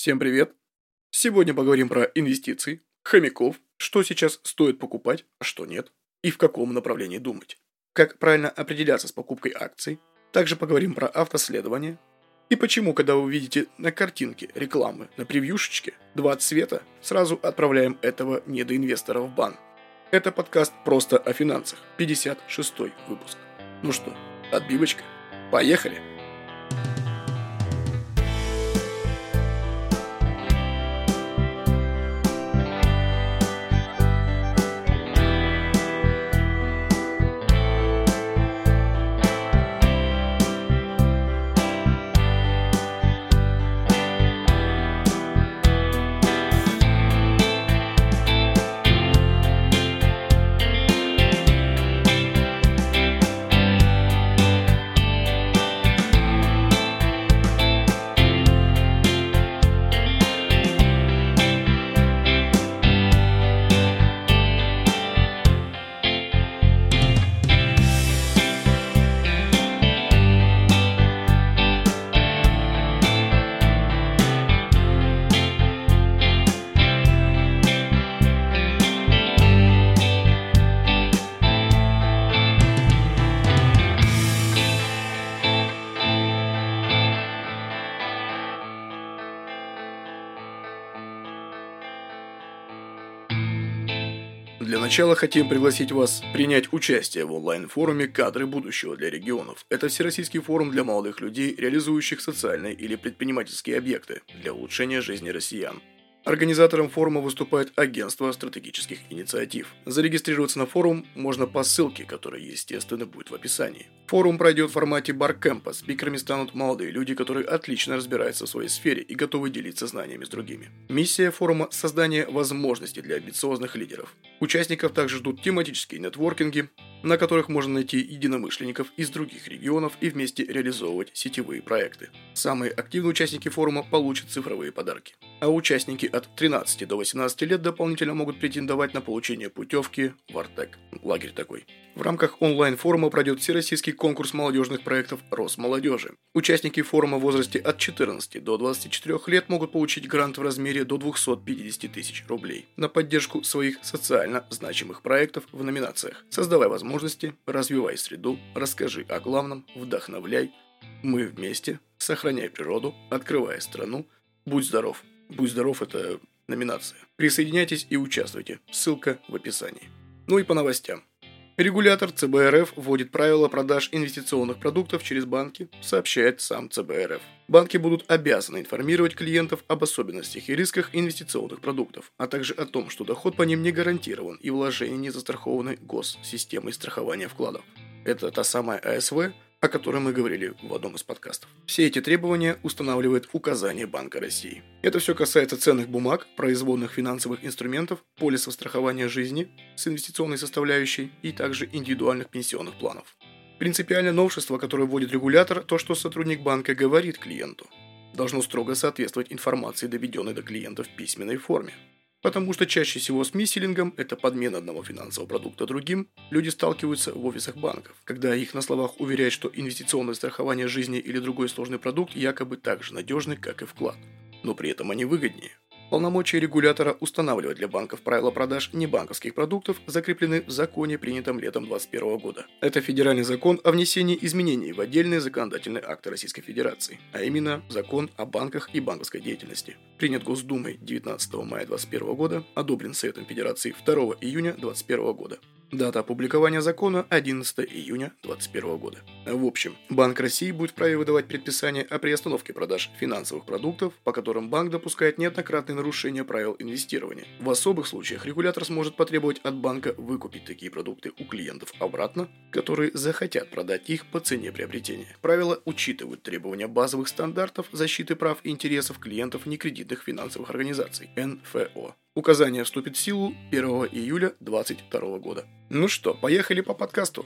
Всем привет! Сегодня поговорим про инвестиции, хомяков, что сейчас стоит покупать, а что нет, и в каком направлении думать, как правильно определяться с покупкой акций, также поговорим про автоследование и почему, когда вы видите на картинке рекламы на превьюшечке два цвета, сразу отправляем этого недоинвестора в бан. Это подкаст «Просто о финансах», 56-й выпуск. Ну что, отбивочка? Поехали! Для начала хотим пригласить вас принять участие в онлайн-форуме «Кадры будущего для регионов». Это всероссийский форум для молодых людей, реализующих социальные или предпринимательские объекты для улучшения жизни россиян. Организатором форума выступает агентство стратегических инициатив. Зарегистрироваться на форум можно по ссылке, которая, естественно, будет в описании. Форум пройдет в формате баркэмпа. Спикерами станут молодые люди, которые отлично разбираются в своей сфере и готовы делиться знаниями с другими. Миссия форума – создание возможностей для амбициозных лидеров. Участников также ждут тематические нетворкинги, на которых можно найти единомышленников из других регионов и вместе реализовывать сетевые проекты. Самые активные участники форума получат цифровые подарки. А участники от 13 до 18 лет дополнительно могут претендовать на получение путевки в Артек. Лагерь такой. В рамках онлайн-форума пройдет всероссийский конкурс молодежных проектов Росмолодежи. Участники форума в возрасте от 14 до 24 лет могут получить грант в размере до 250 тысяч рублей на поддержку своих социально значимых проектов в номинациях «Создавай возможности», «Развивай среду», «Расскажи о главном», «Вдохновляй», «Мы вместе», «Сохраняй природу», «Открывай страну», «Будь здоров». «Будь здоров» – это номинация. Присоединяйтесь и участвуйте. Ссылка в описании. Ну и по новостям. Регулятор ЦБ РФ вводит правила продаж инвестиционных продуктов через банки, сообщает сам ЦБ РФ. Банки будут обязаны информировать клиентов об особенностях и рисках инвестиционных продуктов, а также о том, что доход по ним не гарантирован и вложения не застрахованы госсистемой страхования вкладов. Это та самая АСВ, о которой мы говорили в одном из подкастов. Все эти требования устанавливает указание Банка России. Это все касается ценных бумаг, производных финансовых инструментов, полисов страхования жизни с инвестиционной составляющей и также индивидуальных пенсионных планов. Принципиальное новшество, которое вводит регулятор, то, что сотрудник банка говорит клиенту, должно строго соответствовать информации, доведенной до клиента в письменной форме. Потому что чаще всего с миссилингом, это подмена одного финансового продукта другим, люди сталкиваются в офисах банков, когда их на словах уверяют, что инвестиционное страхование жизни или другой сложный продукт якобы так же надежны, как и вклад, но при этом они выгоднее. Полномочия регулятора устанавливать для банков правила продаж небанковских продуктов закреплены в законе, принятом летом 2021 года. Это федеральный закон о внесении изменений в отдельные законодательные акты Российской Федерации, а именно закон о банках и банковской деятельности. Принят Госдумой 19 мая 2021 года, одобрен Советом Федерации 2 июня 2021 года. Дата опубликования закона 11 июня 2021 года. В общем, Банк России будет вправе выдавать предписание о приостановке продаж финансовых продуктов, по которым банк допускает неоднократные нарушения правил инвестирования. В особых случаях регулятор сможет потребовать от банка выкупить такие продукты у клиентов обратно, которые захотят продать их по цене приобретения. Правила учитывают требования базовых стандартов защиты прав и интересов клиентов некредитных финансовых организаций (НФО). Указание вступит в силу 1 июля 2022 года. Ну что, поехали по подкасту.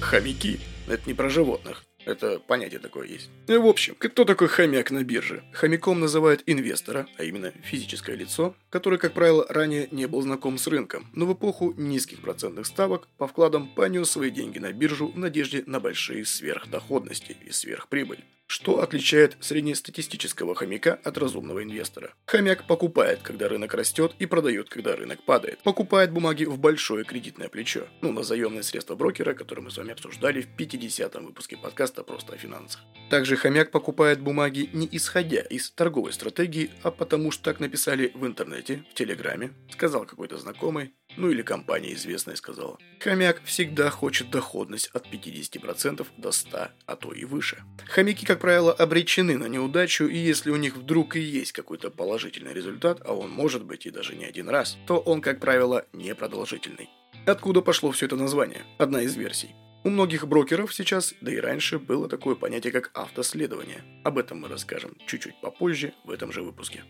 Хомяки. Это не про животных. Это понятие такое есть. В общем, кто такой хомяк на бирже? Хомяком называют инвестора, а именно физическое лицо, которое, как правило, ранее не был знаком с рынком, но в эпоху низких процентных ставок по вкладам понес свои деньги на биржу в надежде на большие сверхдоходности и сверхприбыль. Что отличает среднестатистического хомяка от разумного инвестора? Хомяк покупает, когда рынок растет, и продает, когда рынок падает. Покупает бумаги в большое кредитное плечо, на заемные средства брокера, которые мы с вами обсуждали в 50-м выпуске подкаста «Просто о финансах». Также хомяк покупает бумаги не исходя из торговой стратегии, а потому что так написали в интернете, в Телеграме, сказал какой-то знакомый, или компания известная сказала. Хомяк всегда хочет доходность от 50% до 100%, а то и выше. Хомяки, как правило, обречены на неудачу, и если у них вдруг и есть какой-то положительный результат, а он может быть и даже не один раз, то он, как правило, непродолжительный. Откуда пошло все это название? Одна из версий. У многих брокеров сейчас, да и раньше, было такое понятие, как автоследование. Об этом мы расскажем чуть-чуть попозже в этом же выпуске.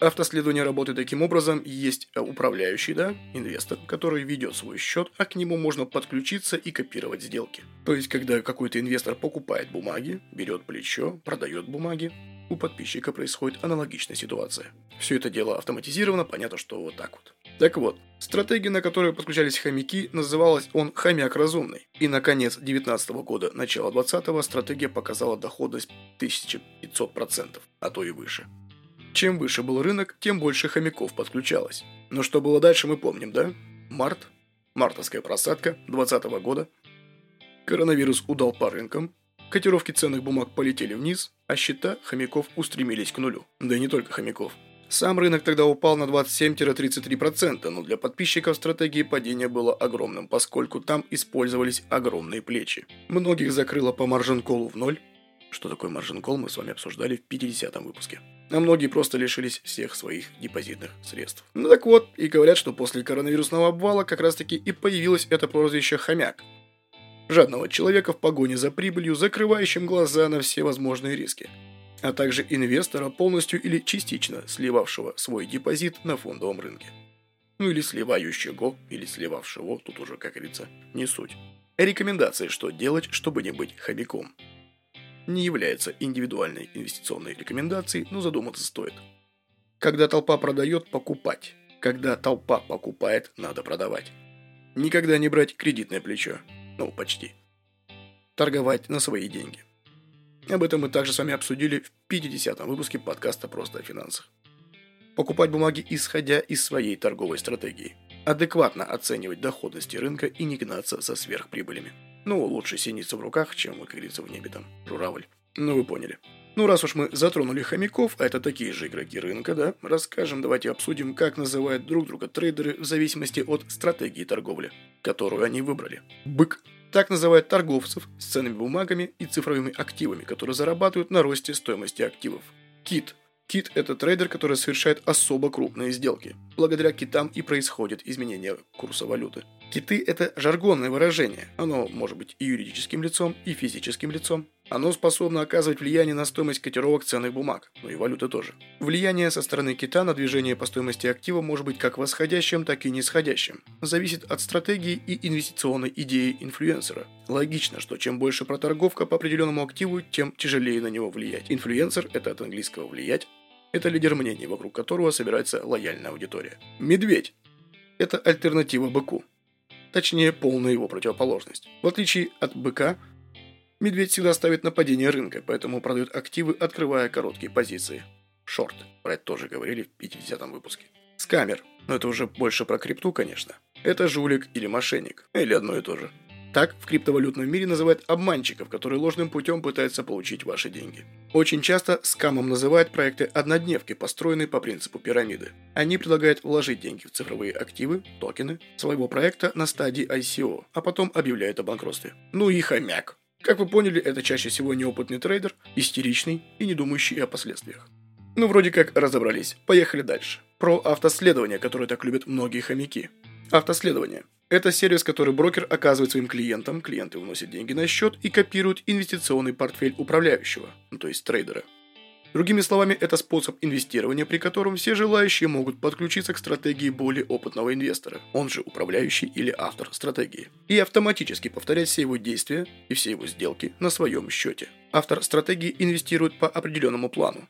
Автоследование работает таким образом. Есть управляющий, инвестор, который ведет свой счет, а к нему можно подключиться и копировать сделки. То есть, когда какой-то инвестор покупает бумаги, берет плечо, продает бумаги, у подписчика происходит аналогичная ситуация. Все это дело автоматизировано, понятно, что вот. Так вот, стратегия, на которую подключались хомяки, называлась он «Хомяк разумный». И на конец 19 года, начало 20-го, стратегия показала доходность 1500%, а то и выше. Чем выше был рынок, тем больше хомяков подключалось. Но что было дальше, мы помним, Март, мартовская просадка 20-го года, коронавирус удал по рынкам, котировки ценных бумаг полетели вниз, а счета хомяков устремились к нулю. Да и не только хомяков. Сам рынок тогда упал на 27-33%, но для подписчиков стратегии падение было огромным, поскольку там использовались огромные плечи. Многих закрыло по маржин-колу в ноль. Что такое маржин-кол, мы с вами обсуждали в 50-м выпуске. А многие просто лишились всех своих депозитных средств. Так вот, и говорят, что после коронавирусного обвала как раз таки и появилось это прозвище «хомяк». Жадного человека в погоне за прибылью, закрывающим глаза на все возможные риски, а также инвестора, полностью или частично сливавшего свой депозит на фондовом рынке. Или сливающего, или сливавшего, тут уже, как говорится, не суть. Рекомендации, что делать, чтобы не быть хомяком. Не является индивидуальной инвестиционной рекомендацией, но задуматься стоит. Когда толпа продает, покупать. Когда толпа покупает, надо продавать. Никогда не брать кредитное плечо. Почти. Торговать на свои деньги. Об этом мы также с вами обсудили в 50-м выпуске подкаста «Просто о финансах». Покупать бумаги, исходя из своей торговой стратегии. Адекватно оценивать доходности рынка и не гнаться со сверхприбылями. Лучше синица в руках, чем, как говорится, в небе там журавль. Вы поняли. Раз уж мы затронули хомяков, а это такие же игроки рынка, расскажем, давайте обсудим, как называют друг друга трейдеры в зависимости от стратегии торговли, которую они выбрали. Бык. Так называют торговцев с ценными бумагами и цифровыми активами, которые зарабатывают на росте стоимости активов. Кит. Кит – это трейдер, который совершает особо крупные сделки. Благодаря китам и происходит изменение курса валюты. Киты – это жаргонное выражение. Оно может быть и юридическим лицом, и физическим лицом. Оно способно оказывать влияние на стоимость котировок ценных бумаг, и валюты тоже. Влияние со стороны кита на движение по стоимости актива может быть как восходящим, так и нисходящим. Зависит от стратегии и инвестиционной идеи инфлюенсера. Логично, что чем больше проторговка по определенному активу, тем тяжелее на него влиять. Инфлюенсер – это от английского «влиять». Это лидер мнений, вокруг которого собирается лояльная аудитория. Медведь – это альтернатива быку. Точнее, полная его противоположность. В отличие от быка, медведь всегда ставит на падение рынка, поэтому продает активы, открывая короткие позиции. Шорт. Про это тоже говорили в 50-м выпуске. Скамер. Но это уже больше про крипту, конечно. Это жулик или мошенник. Или одно и то же. Так в криптовалютном мире называют обманщиков, которые ложным путем пытаются получить ваши деньги. Очень часто скамом называют проекты однодневки, построенные по принципу пирамиды. Они предлагают вложить деньги в цифровые активы, токены, своего проекта на стадии ICO, а потом объявляют о банкротстве. И хомяк. Как вы поняли, это чаще всего неопытный трейдер, истеричный и не думающий о последствиях. Вроде как разобрались. Поехали дальше. Про автоследование, которое так любят многие хомяки. Автоследование. Это сервис, который брокер оказывает своим клиентам, клиенты вносят деньги на счет и копируют инвестиционный портфель управляющего, то есть трейдера. Другими словами, это способ инвестирования, при котором все желающие могут подключиться к стратегии более опытного инвестора, он же управляющий или автор стратегии, и автоматически повторять все его действия и все его сделки на своем счете. Автор стратегии инвестирует по определенному плану.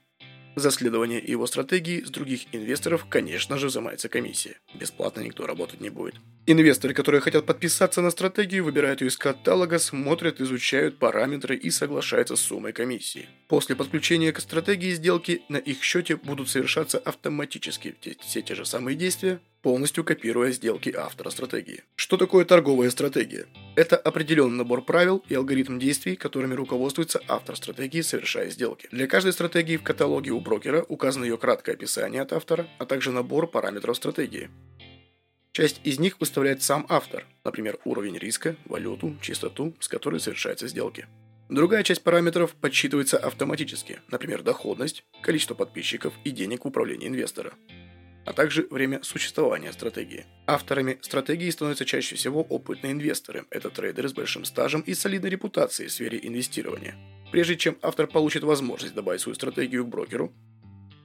За следование его стратегии с других инвесторов, конечно же, взимается комиссия. Бесплатно никто работать не будет. Инвесторы, которые хотят подписаться на стратегию, выбирают ее из каталога, смотрят, изучают параметры и соглашаются с суммой комиссии. После подключения к стратегии сделки на их счете будут совершаться автоматически все те же самые действия, полностью копируя сделки автора стратегии. Что такое торговая стратегия? Это определенный набор правил и алгоритм действий, которыми руководствуется автор стратегии, совершая сделки. Для каждой стратегии в каталоге у брокера указано ее краткое описание от автора, а также набор параметров стратегии. Часть из них выставляет сам автор, например, уровень риска, валюту, частоту, с которой совершаются сделки. Другая часть параметров подсчитывается автоматически, например, доходность, количество подписчиков и денег в управлении инвестора, а также время существования стратегии. Авторами стратегии становятся чаще всего опытные инвесторы. Это трейдеры с большим стажем и солидной репутацией в сфере инвестирования. Прежде чем автор получит возможность добавить свою стратегию к брокеру,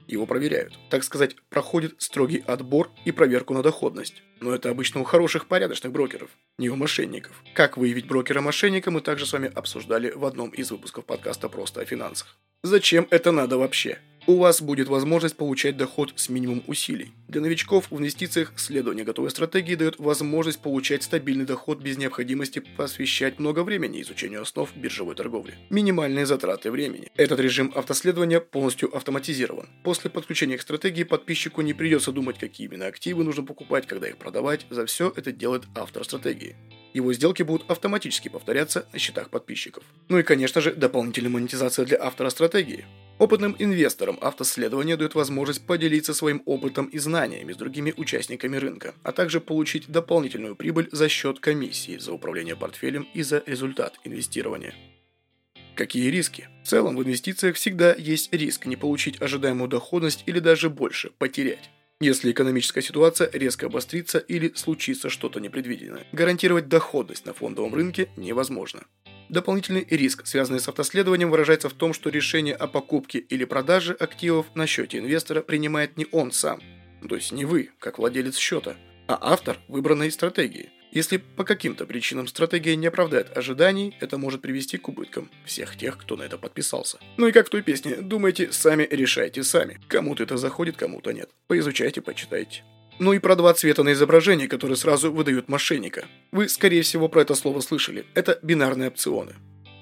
его проверяют. Так сказать, проходит строгий отбор и проверку на доходность. Но это обычно у хороших, порядочных брокеров, не у мошенников. Как выявить брокера мошенника, мы также с вами обсуждали в одном из выпусков подкаста «Просто о финансах». Зачем это надо вообще? У вас будет возможность получать доход с минимум усилий. Для новичков в инвестициях следование готовой стратегии дает возможность получать стабильный доход без необходимости посвящать много времени изучению основ биржевой торговли. Минимальные затраты времени. Этот режим автоследования полностью автоматизирован. После подключения к стратегии подписчику не придется думать, какие именно активы нужно покупать, когда их продавать. За все это делает автор стратегии. Его сделки будут автоматически повторяться на счетах подписчиков. Ну и, конечно же, дополнительная монетизация для автора стратегии. Опытным инвесторам автоследование дает возможность поделиться своим опытом и знаниями с другими участниками рынка, а также получить дополнительную прибыль за счет комиссии за управление портфелем и за результат инвестирования. Какие риски? В целом в инвестициях всегда есть риск не получить ожидаемую доходность или даже больше – потерять, если экономическая ситуация резко обострится или случится что-то непредвиденное. Гарантировать доходность на фондовом рынке невозможно. Дополнительный риск, связанный с автоследованием, выражается в том, что решение о покупке или продаже активов на счете инвестора принимает не он сам, то есть не вы, как владелец счета, а автор выбранной стратегии. Если по каким-то причинам стратегия не оправдает ожиданий, это может привести к убыткам всех тех, кто на это подписался. Ну и как в той песне, думайте сами, решайте сами. Кому-то это заходит, кому-то нет. Поизучайте, почитайте. Ну и про два цвета на изображении, которые сразу выдают мошенника. Вы, скорее всего, про это слово слышали. Это бинарные опционы.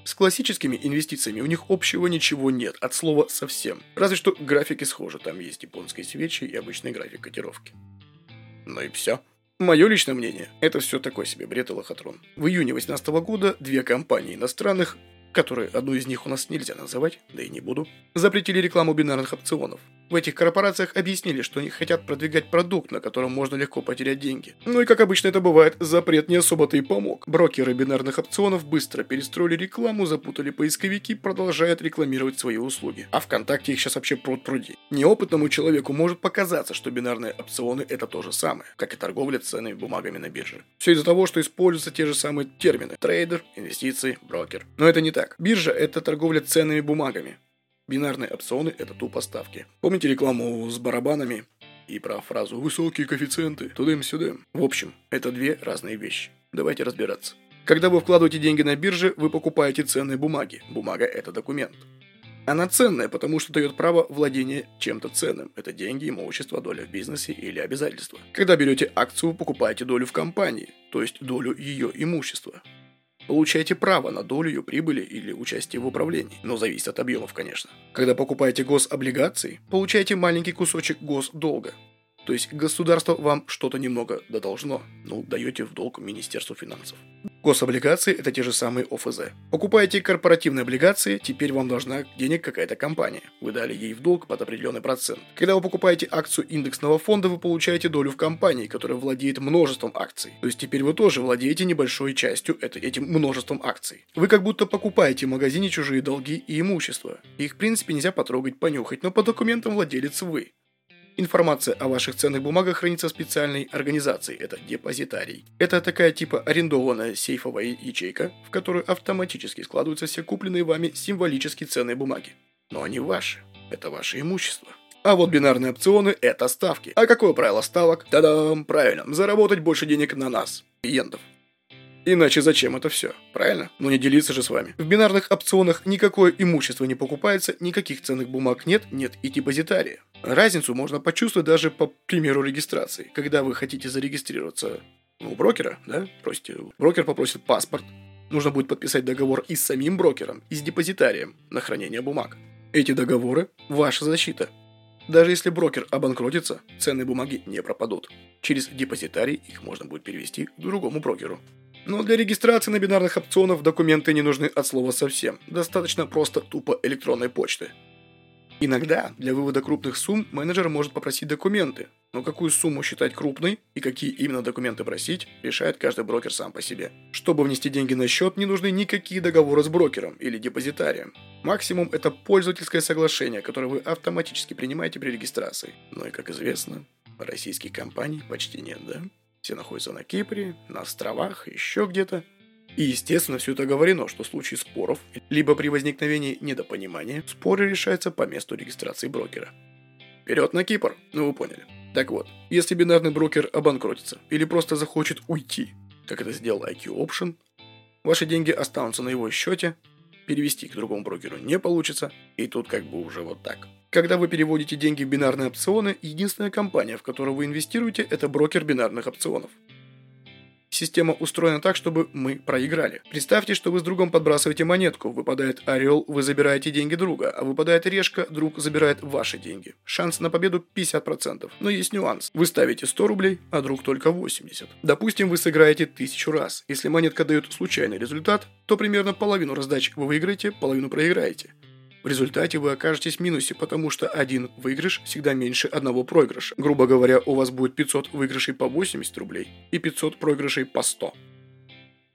С классическими инвестициями у них общего ничего нет, от слова совсем. Разве что графики схожи, там есть японские свечи и обычный график котировки. Ну и все. Мое личное мнение, это все такой себе бред и лохотрон. В июне 2018 года две компании иностранных, которые одну из них у нас нельзя называть, да и не буду, запретили рекламу бинарных опционов. В этих корпорациях объяснили, что они хотят продвигать продукт, на котором можно легко потерять деньги. Ну и как обычно это бывает, запрет не особо-то и помог. Брокеры бинарных опционов быстро перестроили рекламу, запутали поисковики, продолжают рекламировать свои услуги. А ВКонтакте их сейчас вообще пруд-пруди. Неопытному человеку может показаться, что бинарные опционы это то же самое, как и торговля ценными бумагами на бирже. Все из-за того, что используются те же самые термины: трейдер, инвестиции, брокер. Но это не так. Биржа это торговля ценными бумагами. Бинарные опционы – это тупо ставки. Помните рекламу с барабанами и про фразу «высокие коэффициенты», тудым-сюдым? В общем, это две разные вещи. Давайте разбираться. Когда вы вкладываете деньги на бирже, вы покупаете ценные бумаги. Бумага – это документ. Она ценная, потому что дает право владения чем-то ценным. Это деньги, имущество, доля в бизнесе или обязательства. Когда берете акцию, покупаете долю в компании, то есть долю ее имущества. Получаете право на долю ее прибыли или участие в управлении, но зависит от объемов, конечно. Когда покупаете гособлигации, получаете маленький кусочек госдолга. То есть государство вам что-то немного додолжно, но даете в долг Министерству финансов. Гособлигации – это те же самые ОФЗ. Покупаете корпоративные облигации, теперь вам должна денег какая-то компания. Вы дали ей в долг под определенный процент. Когда вы покупаете акцию индексного фонда, вы получаете долю в компании, которая владеет множеством акций. То есть теперь вы тоже владеете небольшой частью этим множеством акций. Вы как будто покупаете в магазине чужие долги и имущество. Их в принципе нельзя потрогать, понюхать, но по документам владелец вы. Информация о ваших ценных бумагах хранится в специальной организации, это депозитарий. Это такая типа арендованная сейфовая ячейка, в которую автоматически складываются все купленные вами символически ценные бумаги. Но они ваши. это ваше имущество. А вот бинарные опционы – это ставки. А какое правило ставок? Та-дам! Правильно, заработать больше денег на нас, клиентов. Иначе зачем это все? Правильно? Но не делиться же с вами. В бинарных опционах никакое имущество не покупается, никаких ценных бумаг нет и депозитария. Разницу можно почувствовать даже по примеру регистрации. Когда вы хотите зарегистрироваться у брокера, да? Просите. Брокер попросит паспорт. Нужно будет подписать договор и с самим брокером, и с депозитарием на хранение бумаг. Эти договоры – ваша защита. Даже если брокер обанкротится, ценные бумаги не пропадут. Через депозитарий их можно будет перевести к другому брокеру. Но для регистрации на бинарных опционов документы не нужны от слова совсем. Достаточно просто тупо электронной почты. Иногда для вывода крупных сумм менеджер может попросить документы. Но какую сумму считать крупной и какие именно документы просить, решает каждый брокер сам по себе. Чтобы внести деньги на счет, не нужны никакие договоры с брокером или депозитарием. Максимум – это пользовательское соглашение, которое вы автоматически принимаете при регистрации. Но и, как известно, российских компаний почти нет, да? Все находятся на Кипре, на островах, еще где-то. И, естественно, все это говорено, что в случае споров, либо при возникновении недопонимания, споры решаются по месту регистрации брокера. Вперед на Кипр, ну вы поняли. Так вот, если бинарный брокер обанкротится или просто захочет уйти, как это сделал IQ Option, ваши деньги останутся на его счете, перевести к другому брокеру не получится, и тут как бы уже вот так. Когда вы переводите деньги в бинарные опционы, единственная компания, в которую вы инвестируете, это брокер бинарных опционов. Система устроена так, чтобы мы проиграли. Представьте, что вы с другом подбрасываете монетку. Выпадает орел, вы забираете деньги друга. А выпадает решка, друг забирает ваши деньги. Шанс на победу 50%. Но есть нюанс. Вы ставите 100 рублей, а друг только 80. Допустим, вы сыграете 1000 раз. Если монетка дает случайный результат, то примерно половину раздач вы выиграете, половину проиграете. В результате вы окажетесь в минусе, потому что один выигрыш всегда меньше одного проигрыша. Грубо говоря, у вас будет 500 выигрышей по 80 рублей и 500 проигрышей по 100.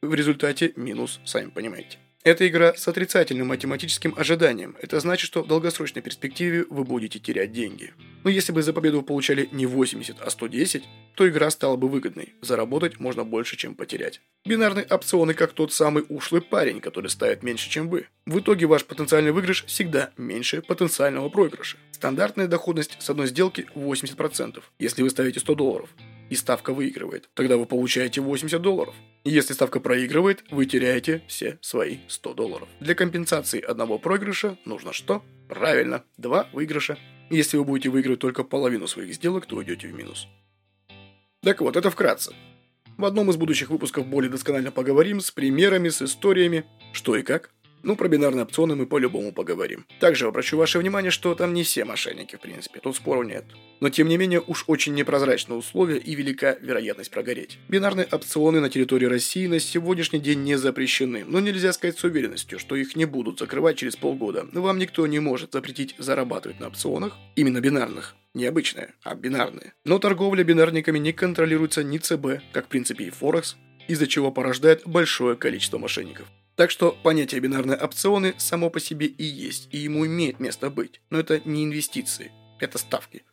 В результате минус, сами понимаете. Это игра с отрицательным математическим ожиданием. Это значит, что в долгосрочной перспективе вы будете терять деньги. Но если бы за победу вы получали не 80, а 110, то игра стала бы выгодной. Заработать можно больше, чем потерять. Бинарные опционы как тот самый ушлый парень, который ставит меньше, чем вы. В итоге ваш потенциальный выигрыш всегда меньше потенциального проигрыша. Стандартная доходность с одной сделки 80%, если вы ставите 100 долларов. И ставка выигрывает, тогда вы получаете 80 долларов. Если ставка проигрывает, вы теряете все свои 100 долларов. Для компенсации одного проигрыша нужно что? Правильно, 2 выигрыша. Если вы будете выигрывать только половину своих сделок, то уйдете в минус. Так вот, это вкратце. В одном из будущих выпусков более досконально поговорим с примерами, с историями, что и как. Ну, про бинарные опционы мы по-любому поговорим. Также обращу ваше внимание, что там не все мошенники, в принципе, тут спору нет. Но, тем не менее, уж очень непрозрачные условия и велика вероятность прогореть. Бинарные опционы на территории России на сегодняшний день не запрещены, но нельзя сказать с уверенностью, что их не будут закрывать через полгода. Вам никто не может запретить зарабатывать на опционах, именно бинарных. Не обычные, а бинарные. Но торговля бинарниками не контролируется ни ЦБ, как в принципе и Форекс, из-за чего порождает большое количество мошенников. Так что понятие бинарные опционы само по себе и есть, и ему имеет место быть. Но это не инвестиции, это ставки.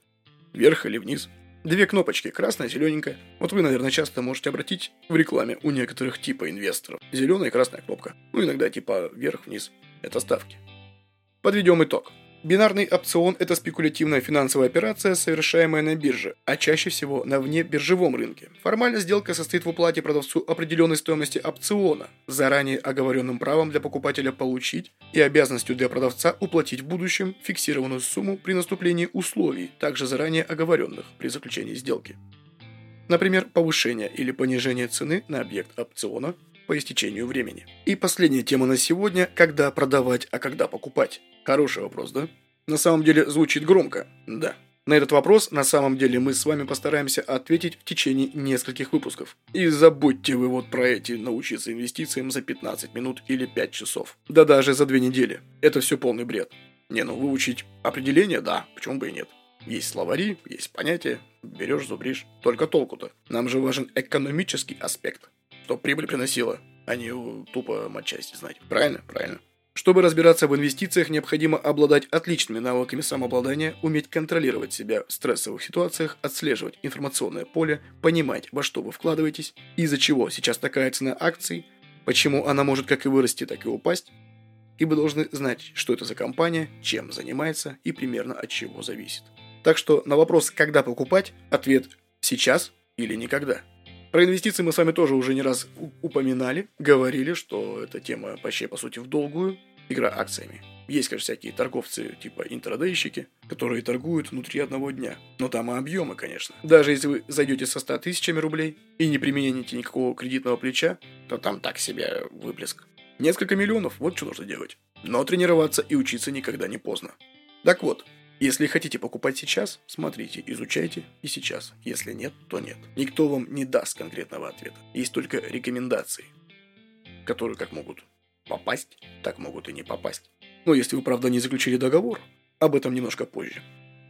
Вверх или вниз. Две кнопочки, красная и зелененькая. Вот вы, наверное, часто можете обратить в рекламе у некоторых типа инвесторов. Зеленая и красная кнопка. Ну, иногда типа вверх-вниз. Это ставки. Подведем итог. Бинарный опцион – это спекулятивная финансовая операция, совершаемая на бирже, а чаще всего на внебиржевом рынке. Формально сделка состоит в уплате продавцу определенной стоимости опциона, заранее оговоренным правом для покупателя получить и обязанностью для продавца уплатить в будущем фиксированную сумму при наступлении условий, также заранее оговоренных при заключении сделки. Например, повышение или понижение цены на объект опциона по истечению времени. И последняя тема на сегодня – когда продавать, а когда покупать. Хороший вопрос, да? На самом деле звучит громко, да. На этот вопрос на самом деле мы с вами постараемся ответить в течение нескольких выпусков. И забудьте вы вот про эти научиться инвестициям за 15 минут или 5 часов. Да даже за 2 недели. Это все полный бред. Не, ну выучить определение, да, почему бы и нет. Есть словари, есть понятия, берешь, зубришь. Только толку-то. Нам же важен экономический аспект. Чтоб прибыль приносила, а не тупо матчасти знать. Правильно? Правильно. Чтобы разбираться в инвестициях, необходимо обладать отличными навыками самообладания, уметь контролировать себя в стрессовых ситуациях, отслеживать информационное поле, понимать, во что вы вкладываетесь, из-за чего сейчас такая цена акций, почему она может как и вырасти, так и упасть, И вы должны знать, что это за компания, чем занимается и примерно от чего зависит. Так что на вопрос «когда покупать?» ответ «сейчас» или «никогда». Про инвестиции мы с вами тоже уже не раз упоминали, говорили, что эта тема вообще, по сути, в долгую, игра акциями. Есть, конечно, всякие торговцы, типа интрадейщики, которые торгуют внутри одного дня. Но там и объемы, конечно. Даже если вы зайдете со 100 тысячами рублей и не примените никакого кредитного плеча, то там так себе выплеск. Несколько миллионов, вот что нужно делать. Но тренироваться и учиться никогда не поздно. Так вот, если хотите покупать сейчас, смотрите, изучайте и сейчас. Если нет, то нет. Никто вам не даст конкретного ответа. Есть только рекомендации, которые как могут попасть, так могут и не попасть. Но если вы, правда, не заключили договор, об этом немножко позже.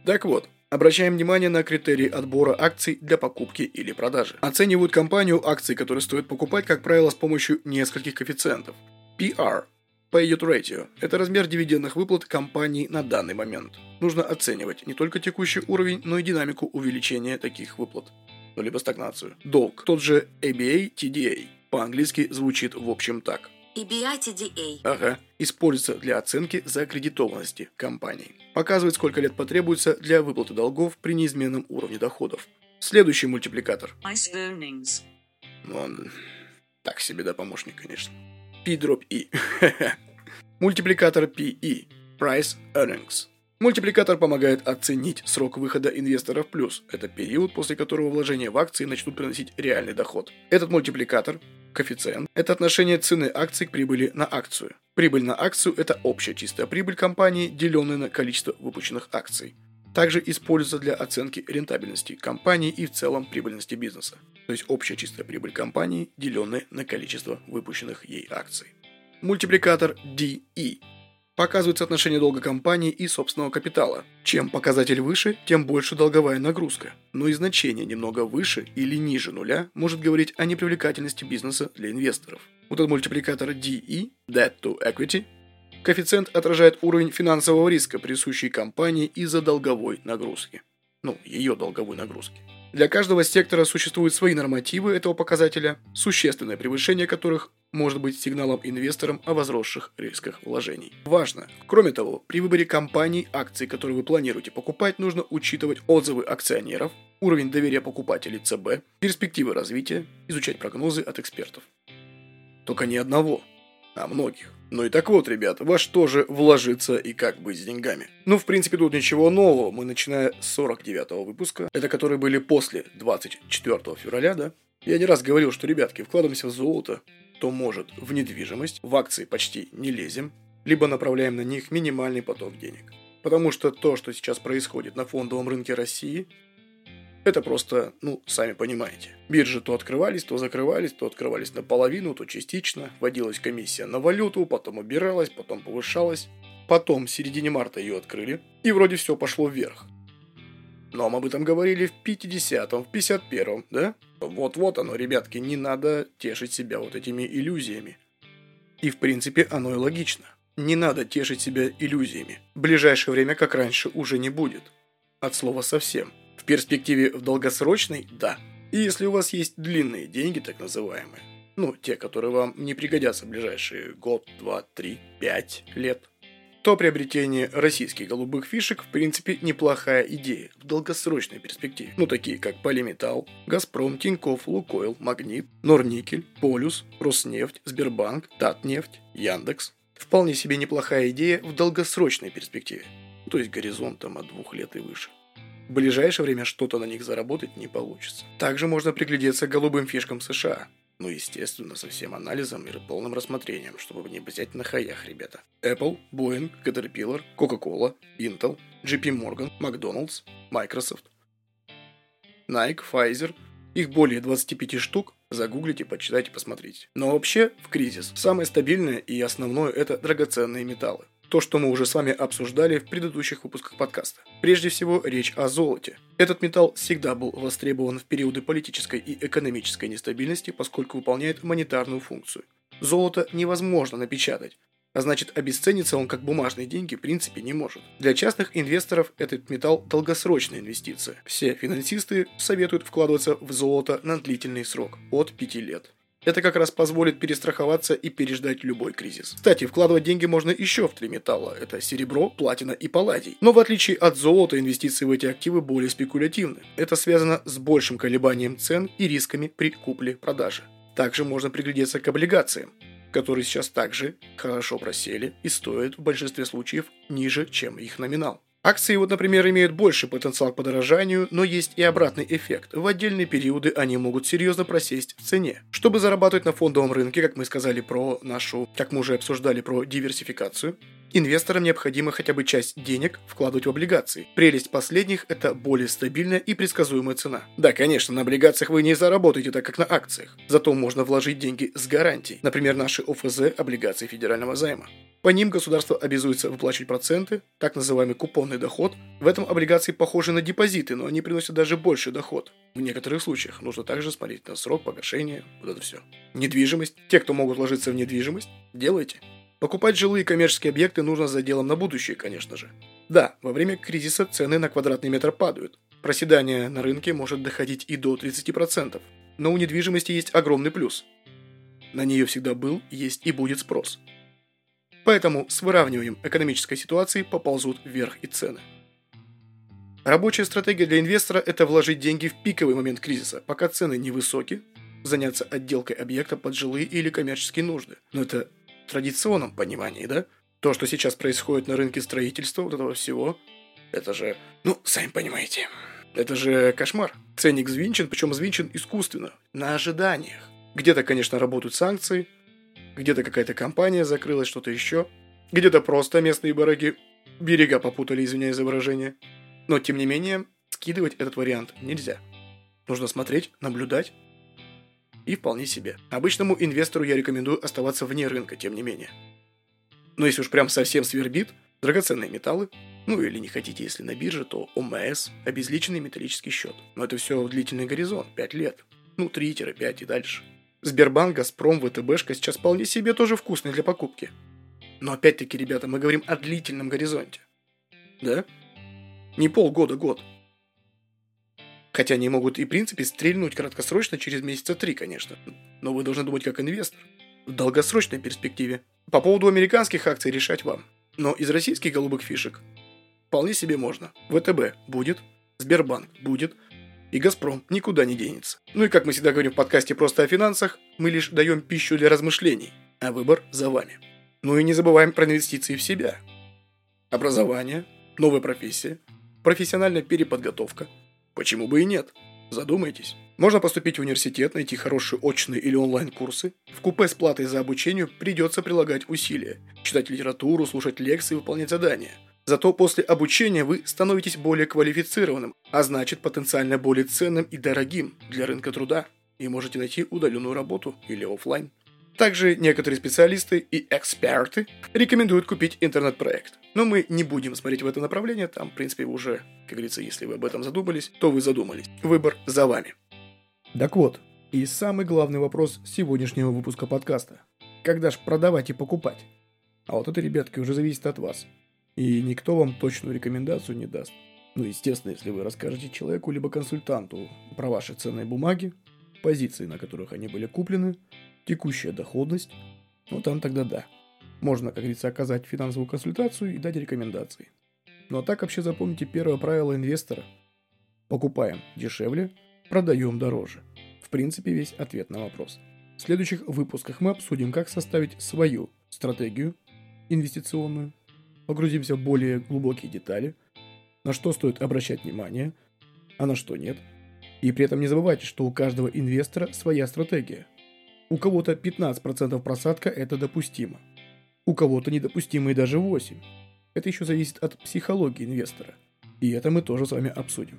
Так вот, обращаем внимание на критерии отбора акций для покупки или продажи. Оценивают компанию акции, которые стоит покупать, как правило, с помощью нескольких коэффициентов. PR – P/E ratio – это размер дивидендных выплат компании на данный момент. Нужно оценивать не только текущий уровень, но и динамику увеличения таких выплат, ну, либо стагнацию. Долг – тот же EBITDA/TDA, по-английски звучит в общем так. EBITDA. Ага. Используется для оценки закредитованности компании. Показывает, сколько лет потребуется для выплаты долгов при неизменном уровне доходов. Следующий мультипликатор. Он так себе, да, помощник, конечно. P/E. Мультипликатор P/E. Price Earnings. Мультипликатор помогает оценить срок выхода инвестора в плюс. Это период, после которого вложения в акции начнут приносить реальный доход. Этот мультипликатор коэффициент – это отношение цены акций к прибыли на акцию. Прибыль на акцию – это общая чистая прибыль компании, деленная на количество выпущенных акций. Также используется для оценки рентабельности компании и в целом прибыльности бизнеса. То есть общая чистая прибыль компании, деленная на количество выпущенных ей акций. Мультипликатор DE показывает соотношение долга компании и собственного капитала. Чем показатель выше, тем больше долговая нагрузка. Но и значение немного выше или ниже нуля может говорить о непривлекательности бизнеса для инвесторов. Вот этот мультипликатор DE, Debt to Equity, коэффициент отражает уровень финансового риска, присущий компании из-за долговой нагрузки. Ну, ее долговой нагрузки. Для каждого сектора существуют свои нормативы этого показателя, существенное превышение которых может быть сигналом инвесторам о возросших рисках вложений. Важно! Кроме того, при выборе компаний, акций, которые вы планируете покупать, нужно учитывать отзывы акционеров, уровень доверия покупателей ЦБ, перспективы развития, изучать прогнозы от экспертов. Только не одного, а многих. Ну и так вот, ребят, во что же вложиться и как быть с деньгами? Ну, в принципе, тут ничего нового. Мы, начиная с 49-го выпуска, это которые были после 24 февраля, да? Я не раз говорил, что, ребятки, вкладываемся в золото, то, может, в недвижимость, в акции почти не лезем, либо направляем на них минимальный поток денег. Потому что то, что сейчас происходит на фондовом рынке России, это просто, ну, сами понимаете. Биржи то открывались, то закрывались, то открывались наполовину, то частично. Вводилась комиссия на валюту, потом убиралась, потом повышалась. Потом в середине марта ее открыли, и вроде все пошло вверх. Нам об этом говорили в 50-м, в 51-м, да? Вот оно, ребятки, не надо тешить себя вот этими иллюзиями. И в принципе оно и логично. Не надо тешить себя иллюзиями. В ближайшее время, как раньше, уже не будет. От слова совсем. В перспективе в долгосрочной – да. И если у вас есть длинные деньги, так называемые, ну, те, которые вам не пригодятся в ближайшие год, два, три, 5 лет, то приобретение российских голубых фишек, в принципе, неплохая идея в долгосрочной перспективе. Ну, такие как Полиметал, Газпром, Тинькофф, Лукойл, Магнит, Норникель, Полюс, Роснефть, Сбербанк, Татнефть, Яндекс. Вполне себе неплохая идея в долгосрочной перспективе. То есть горизонтом от 2 лет и выше. В ближайшее время что-то на них заработать не получится. Также можно приглядеться к голубым фишкам США. Ну, естественно, со всем анализом и полным рассмотрением, чтобы не взять на хаях, ребята. Apple, Boeing, Caterpillar, Coca-Cola, Intel, JP Morgan, McDonald's, Microsoft, Nike, Pfizer. Их более 25 штук. Загуглите, почитайте, посмотрите. Но вообще, в кризис самое стабильное и основное – это драгоценные металлы. То, что мы уже с вами обсуждали в предыдущих выпусках подкаста. Прежде всего, речь о золоте. Этот металл всегда был востребован в периоды политической и экономической нестабильности, поскольку выполняет монетарную функцию. Золото невозможно напечатать, а значит, обесцениться он как бумажные деньги в принципе не может. Для частных инвесторов этот металл – долгосрочная инвестиция. Все финансисты советуют вкладываться в золото на длительный срок – от 5 лет. Это как раз позволит перестраховаться и переждать любой кризис. Кстати, вкладывать деньги можно еще в три металла. Это серебро, платина и палладий. Но в отличие от золота, инвестиции в эти активы более спекулятивны. Это связано с большим колебанием цен и рисками при купле-продаже. Также можно приглядеться к облигациям, которые сейчас также хорошо просели и стоят в большинстве случаев ниже, чем их номинал. Акции, вот, например, имеют больше потенциал к подорожанию, но есть и обратный эффект. В отдельные периоды они могут серьезно просесть в цене. Чтобы зарабатывать на фондовом рынке, как мы уже обсуждали про диверсификацию, инвесторам необходимо хотя бы часть денег вкладывать в облигации. Прелесть последних – это более стабильная и предсказуемая цена. Да, конечно, на облигациях вы не заработаете так, как на акциях. Зато можно вложить деньги с гарантией. Например, наши ОФЗ – облигации федерального займа. По ним государство обязуется выплачивать проценты, так называемый купонный доход. В этом облигации похожи на депозиты, но они приносят даже больше доход. В некоторых случаях нужно также смотреть на срок погашения, вот это все. Недвижимость. Те, кто могут вложиться в недвижимость, делайте. Покупать жилые коммерческие объекты нужно с заделом на будущее, конечно же. Да, во время кризиса цены на квадратный метр падают. Проседание на рынке может доходить и до 30%. Но у недвижимости есть огромный плюс. На нее всегда был, есть и будет спрос. Поэтому с выравниванием экономической ситуации поползут вверх и цены. Рабочая стратегия для инвестора – это вложить деньги в пиковый момент кризиса, пока цены невысоки, заняться отделкой объекта под жилые или коммерческие нужды. Но это в традиционном понимании, да? То, что сейчас происходит на рынке строительства, вот этого всего, это же, сами понимаете, это же кошмар. Ценник взвинчен, причем взвинчен искусственно, на ожиданиях. Где-то, конечно, работают санкции, где-то какая-то компания закрылась, что-то еще, где-то просто местные барыги берега попутали, извиняюсь за выражение. Но, тем не менее, скидывать этот вариант нельзя. Нужно смотреть, наблюдать. И вполне себе. Обычному инвестору я рекомендую оставаться вне рынка, тем не менее. Но если уж прям совсем свербит, драгоценные металлы, или не хотите, если на бирже, то ОМС, обезличенный металлический счет. Но это все длительный горизонт, 5 лет. 3-5 и дальше. Сбербанк, Газпром, ВТБшка сейчас вполне себе тоже вкусные для покупки. Но опять-таки, ребята, мы говорим о длительном горизонте. Да? Не полгода-год. Хотя они могут и, в принципе, стрельнуть краткосрочно через месяца 3, конечно. Но вы должны думать как инвестор. В долгосрочной перспективе. По поводу американских акций решать вам. Но из российских голубых фишек вполне себе можно. ВТБ будет, Сбербанк будет и Газпром никуда не денется. И как мы всегда говорим в подкасте просто о финансах, мы лишь даем пищу для размышлений, а выбор за вами. И не забываем про инвестиции в себя. Образование, новая профессия, профессиональная переподготовка. Почему бы и нет? Задумайтесь. Можно поступить в университет, найти хорошие очные или онлайн-курсы. В купе с платой за обучение придется прилагать усилия. Читать литературу, слушать лекции, выполнять задания. Зато после обучения вы становитесь более квалифицированным, а значит потенциально более ценным и дорогим для рынка труда. И можете найти удаленную работу или офлайн. Также некоторые специалисты и эксперты рекомендуют купить интернет-проект. Но мы не будем смотреть в это направление, там, в принципе, уже, как говорится, если вы об этом задумались, то вы задумались. Выбор за вами. Так вот, и самый главный вопрос сегодняшнего выпуска подкаста. Когда ж продавать и покупать? А вот это, ребятки, уже зависит от вас. И никто вам точную рекомендацию не даст. Естественно, если вы расскажете человеку, либо консультанту про ваши ценные бумаги, позиции, на которых они были куплены, текущая доходность, там тогда да. Можно, как говорится, оказать финансовую консультацию и дать рекомендации. А так вообще запомните первое правило инвестора. Покупаем дешевле, продаем дороже. В принципе, весь ответ на вопрос. В следующих выпусках мы обсудим, как составить свою стратегию инвестиционную, погрузимся в более глубокие детали, на что стоит обращать внимание, а на что нет. И при этом не забывайте, что у каждого инвестора своя стратегия. У кого-то 15% просадка – это допустимо. У кого-то недопустимые даже 8%. Это еще зависит от психологии инвестора. И это мы тоже с вами обсудим.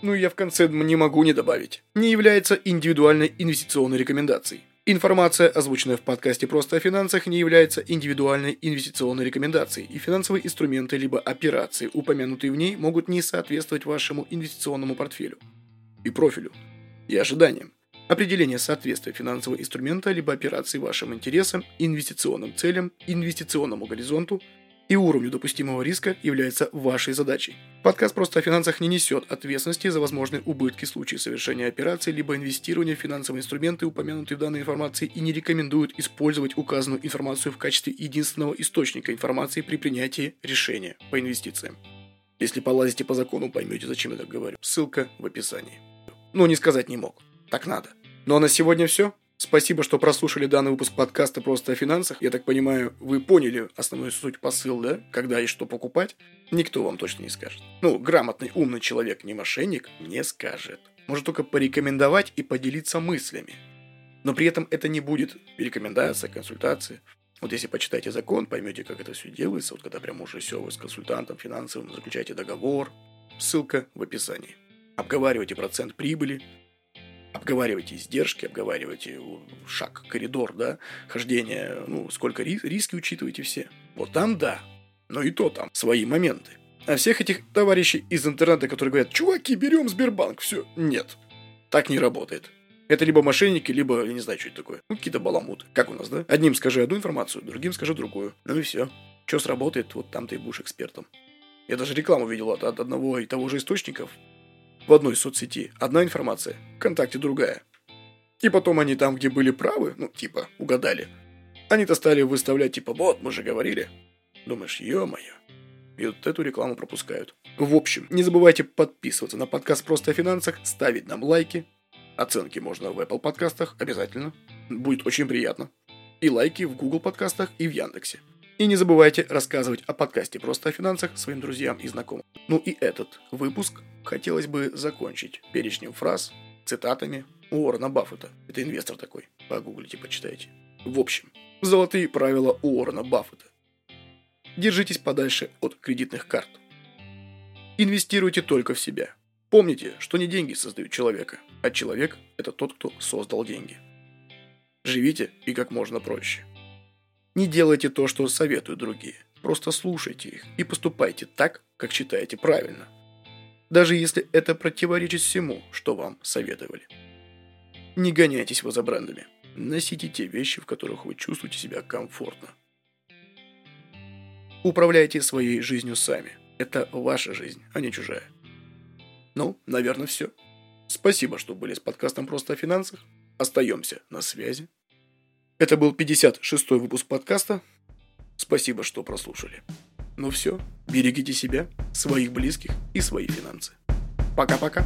Я в конце не могу не добавить. Не является индивидуальной инвестиционной рекомендацией. Информация, озвученная в подкасте «Просто о финансах», не является индивидуальной инвестиционной рекомендацией, и финансовые инструменты либо операции, упомянутые в ней, могут не соответствовать вашему инвестиционному портфелю и профилю, и ожиданиям. Определение соответствия финансового инструмента либо операции вашим интересам, инвестиционным целям, инвестиционному горизонту, и уровню допустимого риска является вашей задачей. Подкаст «Просто о финансах» не несет ответственности за возможные убытки в случае совершения операций либо инвестирования в финансовые инструменты, упомянутые в данной информации, и не рекомендует использовать указанную информацию в качестве единственного источника информации при принятии решения по инвестициям. Если полазите по закону, поймете, зачем я так говорю. Ссылка в описании. Ну, не сказать не мог. Так надо. Ну а на сегодня все. Спасибо, что прослушали данный выпуск подкаста «Просто о финансах». Я так понимаю, вы поняли основную суть, посыл, да? Когда и что покупать, никто вам точно не скажет. Ну, грамотный, умный человек, не мошенник, не скажет. Может только порекомендовать и поделиться мыслями. Но при этом это не будет рекомендация, консультация. Вот если почитаете закон, поймете, как это все делается, вот когда прям уже все вы с консультантом финансовым заключаете договор. Ссылка в описании. Обговаривайте процент прибыли. Обговаривайте издержки, обговаривайте шаг, коридор, да, хождение, ну, сколько риски учитываете все. Вот там да, но и то там свои моменты. А всех этих товарищей из интернета, которые говорят, чуваки, берем Сбербанк, все, нет, так не работает. Это либо мошенники, либо, я не знаю, что это такое, ну, какие-то баламуты, как у нас, да? Одним скажи одну информацию, другим скажи другую, ну и все. Что сработает, вот там ты и будешь экспертом. Я даже рекламу видел от одного и того же источников. В одной соцсети одна информация, ВКонтакте другая. И потом они там, где были правы, ну, типа, угадали, они-то стали выставлять, типа, вот, мы же говорили. Думаешь, ё-моё. И вот эту рекламу пропускают. В общем, не забывайте подписываться на подкаст «Просто о финансах», ставить нам лайки. Оценки можно в Apple подкастах, обязательно. Будет очень приятно. И лайки в Google подкастах и в Яндексе. И не забывайте рассказывать о подкасте «Просто о финансах» своим друзьям и знакомым. Ну и этот выпуск хотелось бы закончить перечнем фраз, цитатами Уоррена Баффета. Это инвестор такой. Погуглите, почитайте. В общем, золотые правила Уоррена Баффета. Держитесь подальше от кредитных карт. Инвестируйте только в себя. Помните, что не деньги создают человека, а человек – это тот, кто создал деньги. Живите и как можно проще. Не делайте то, что советуют другие. Просто слушайте их и поступайте так, как считаете правильно. Даже если это противоречит всему, что вам советовали. Не гоняйтесь за брендами. Носите те вещи, в которых вы чувствуете себя комфортно. Управляйте своей жизнью сами. Это ваша жизнь, а не чужая. Ну, наверное, все. Спасибо, что были с подкастом «Просто о финансах». Остаемся на связи. Это был 56-й выпуск подкаста. Спасибо, что прослушали. Ну все, берегите себя, своих близких и свои финансы. Пока-пока.